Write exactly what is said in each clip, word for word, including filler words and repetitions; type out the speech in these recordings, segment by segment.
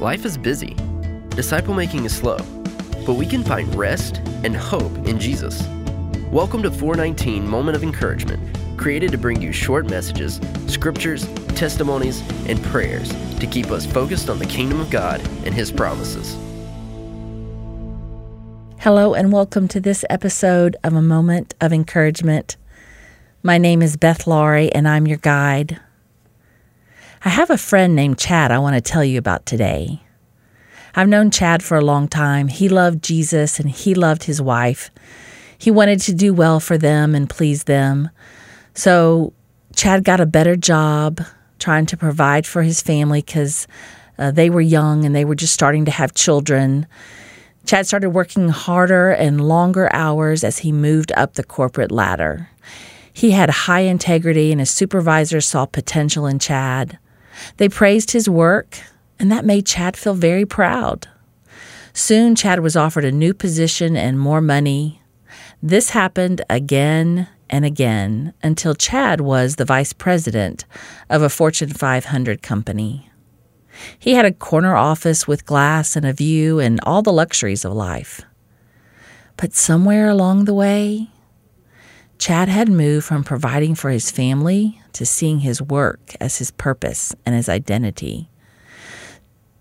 Life is busy. Disciple making is slow, but we can find rest and hope in Jesus. Welcome to four nineteen Moment of Encouragement, created to bring you short messages, scriptures, testimonies, and prayers to keep us focused on the kingdom of God and His promises. Hello and welcome to this episode of A Moment of Encouragement. My name is Beth Laurie and I'm your guide. I have a friend named Chad I want to tell you about today. I've known Chad for a long time. He loved Jesus and he loved his wife. He wanted to do well for them and please them. So Chad got a better job trying to provide for his family because uh, they were young and they were just starting to have children. Chad started working harder and longer hours as he moved up the corporate ladder. He had high integrity, and his supervisors saw potential in Chad. They praised his work, and that made Chad feel very proud. Soon, Chad was offered a new position and more money. This happened again and again until Chad was the vice president of a Fortune five hundred company. He had a corner office with glass and a view and all the luxuries of life. But somewhere along the way, Chad had moved from providing for his family to seeing his work as his purpose and his identity.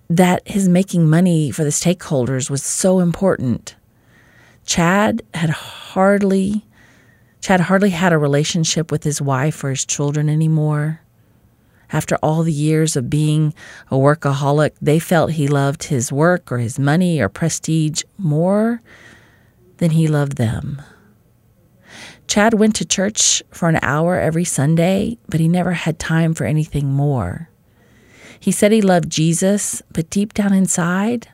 That his making money for the stakeholders was so important. Chad had hardly, Chad hardly had a relationship with his wife or his children anymore. After all the years of being a workaholic, they felt he loved his work or his money or prestige more than he loved them. Chad went to church for an hour every Sunday, but he never had time for anything more. He said he loved Jesus, but deep down inside,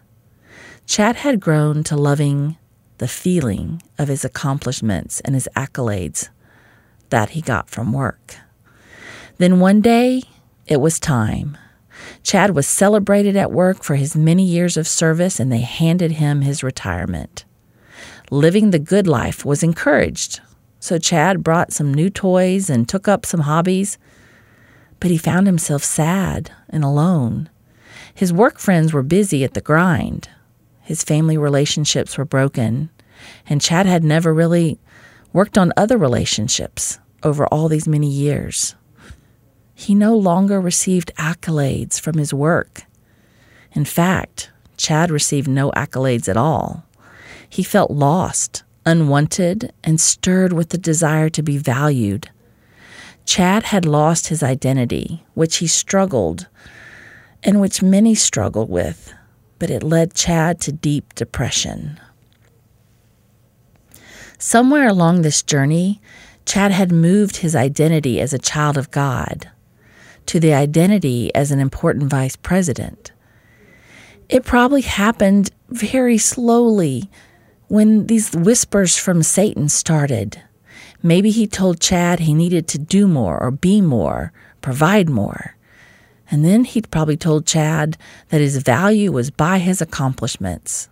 Chad had grown to loving the feeling of his accomplishments and his accolades that he got from work. Then one day, it was time. Chad was celebrated at work for his many years of service, and they handed him his retirement. Living the good life was encouraged, so Chad brought some new toys and took up some hobbies, but he found himself sad and alone. His work friends were busy at the grind. His family relationships were broken, and Chad had never really worked on other relationships over all these many years. He no longer received accolades from his work. In fact, Chad received no accolades at all. He felt lost, unwanted, and stirred with the desire to be valued. Chad had lost his identity, which he struggled, and which many struggle with, but it led Chad to deep depression. Somewhere along this journey, Chad had moved his identity as a child of God to the identity as an important vice president. It probably happened very slowly when these whispers from Satan started. Maybe he told Chad he needed to do more or be more, provide more. And then he probably told Chad that his value was by his accomplishments.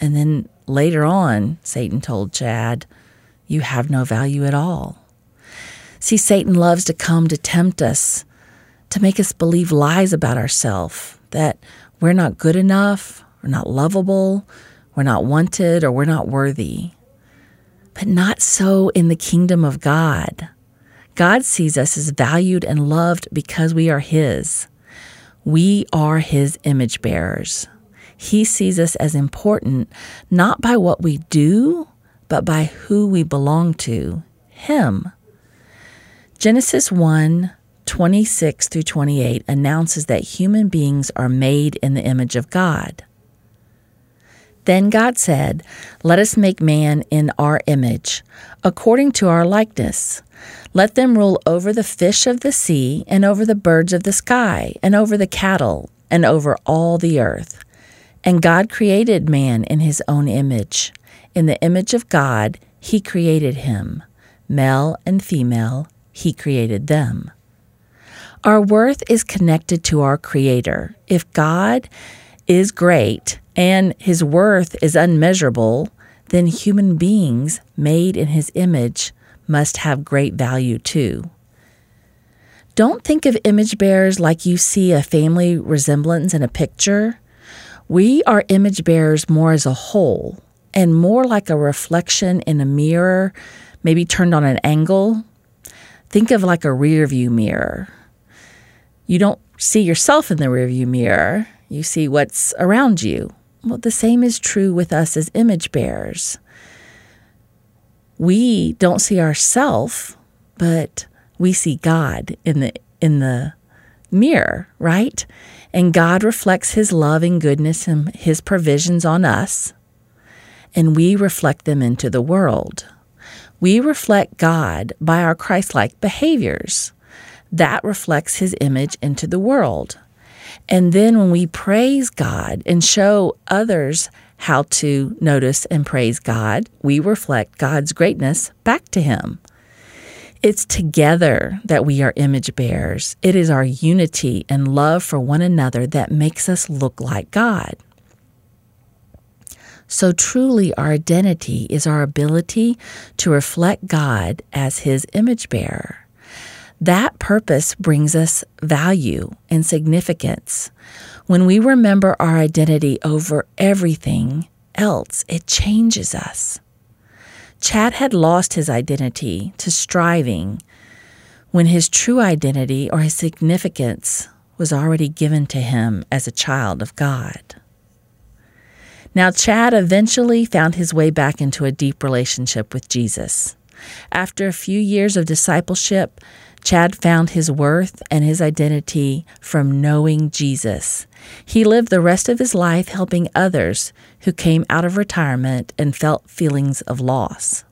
And then later on, Satan told Chad, "You have no value at all." See, Satan loves to come to tempt us, to make us believe lies about ourselves, that we're not good enough, we're not lovable, we're not wanted, or we're not worthy. But not so in the kingdom of God. God sees us as valued and loved because we are His. We are His image bearers. He sees us as important, not by what we do, but by who we belong to, Him. Genesis one, twenty-six through twenty-eight announces that human beings are made in the image of God. Then God said, "Let us make man in our image, according to our likeness. Let them rule over the fish of the sea, and over the birds of the sky, and over the cattle, and over all the earth." And God created man in His own image. In the image of God, He created him. Male and female, He created them. Our worth is connected to our Creator. If God is great and His worth is unmeasurable, then human beings made in His image must have great value too. Don't think of image bearers like you see a family resemblance in a picture. We are image bearers more as a whole and more like a reflection in a mirror, maybe turned on an angle. Think of like a rearview mirror. You don't see yourself in the rearview mirror. You see what's around you. Well, the same is true with us as image bearers. We don't see ourselves, but we see God in the in the mirror, right? And God reflects his love and goodness and his provisions on us, and we reflect them into the world. We reflect God by our Christ-like behaviors. That reflects his image into the world. And then when we praise God and show others how to notice and praise God, we reflect God's greatness back to him. It's together that we are image bearers. It is our unity and love for one another that makes us look like God. So truly, our identity is our ability to reflect God as his image bearer. That purpose brings us value and significance. When we remember our identity over everything else, it changes us. Chad had lost his identity to striving when his true identity or his significance was already given to him as a child of God. Now, Chad eventually found his way back into a deep relationship with Jesus. After a few years of discipleship, Chad found his worth and his identity from knowing Jesus. He lived the rest of his life helping others who came out of retirement and felt feelings of loss.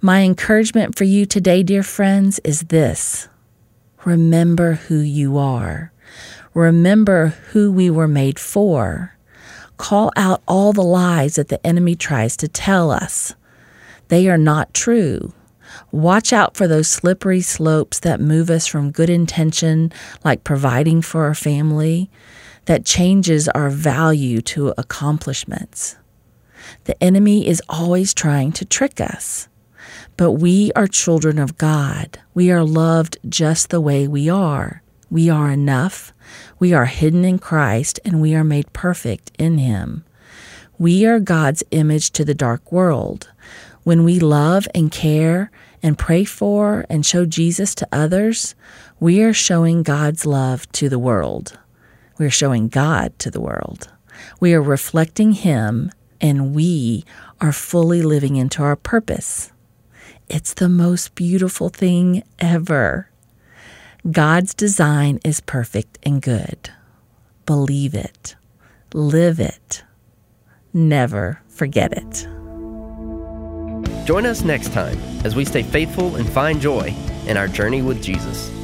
My encouragement for you today, dear friends, is this. Remember who you are. Remember who we were made for. Call out all the lies that the enemy tries to tell us. They are not true. Watch out for those slippery slopes that move us from good intention, like providing for our family, that changes our value to accomplishments. The enemy is always trying to trick us, but we are children of God. We are loved just the way we are. We are enough. We are hidden in Christ, and we are made perfect in him. We are God's image to the dark world. When we love and care and pray for and show Jesus to others, we are showing God's love to the world. We are showing God to the world. We are reflecting him, and we are fully living into our purpose. It's the most beautiful thing ever. God's design is perfect and good. Believe it. Live it. Never forget it. Join us next time as we stay faithful and find joy in our journey with Jesus.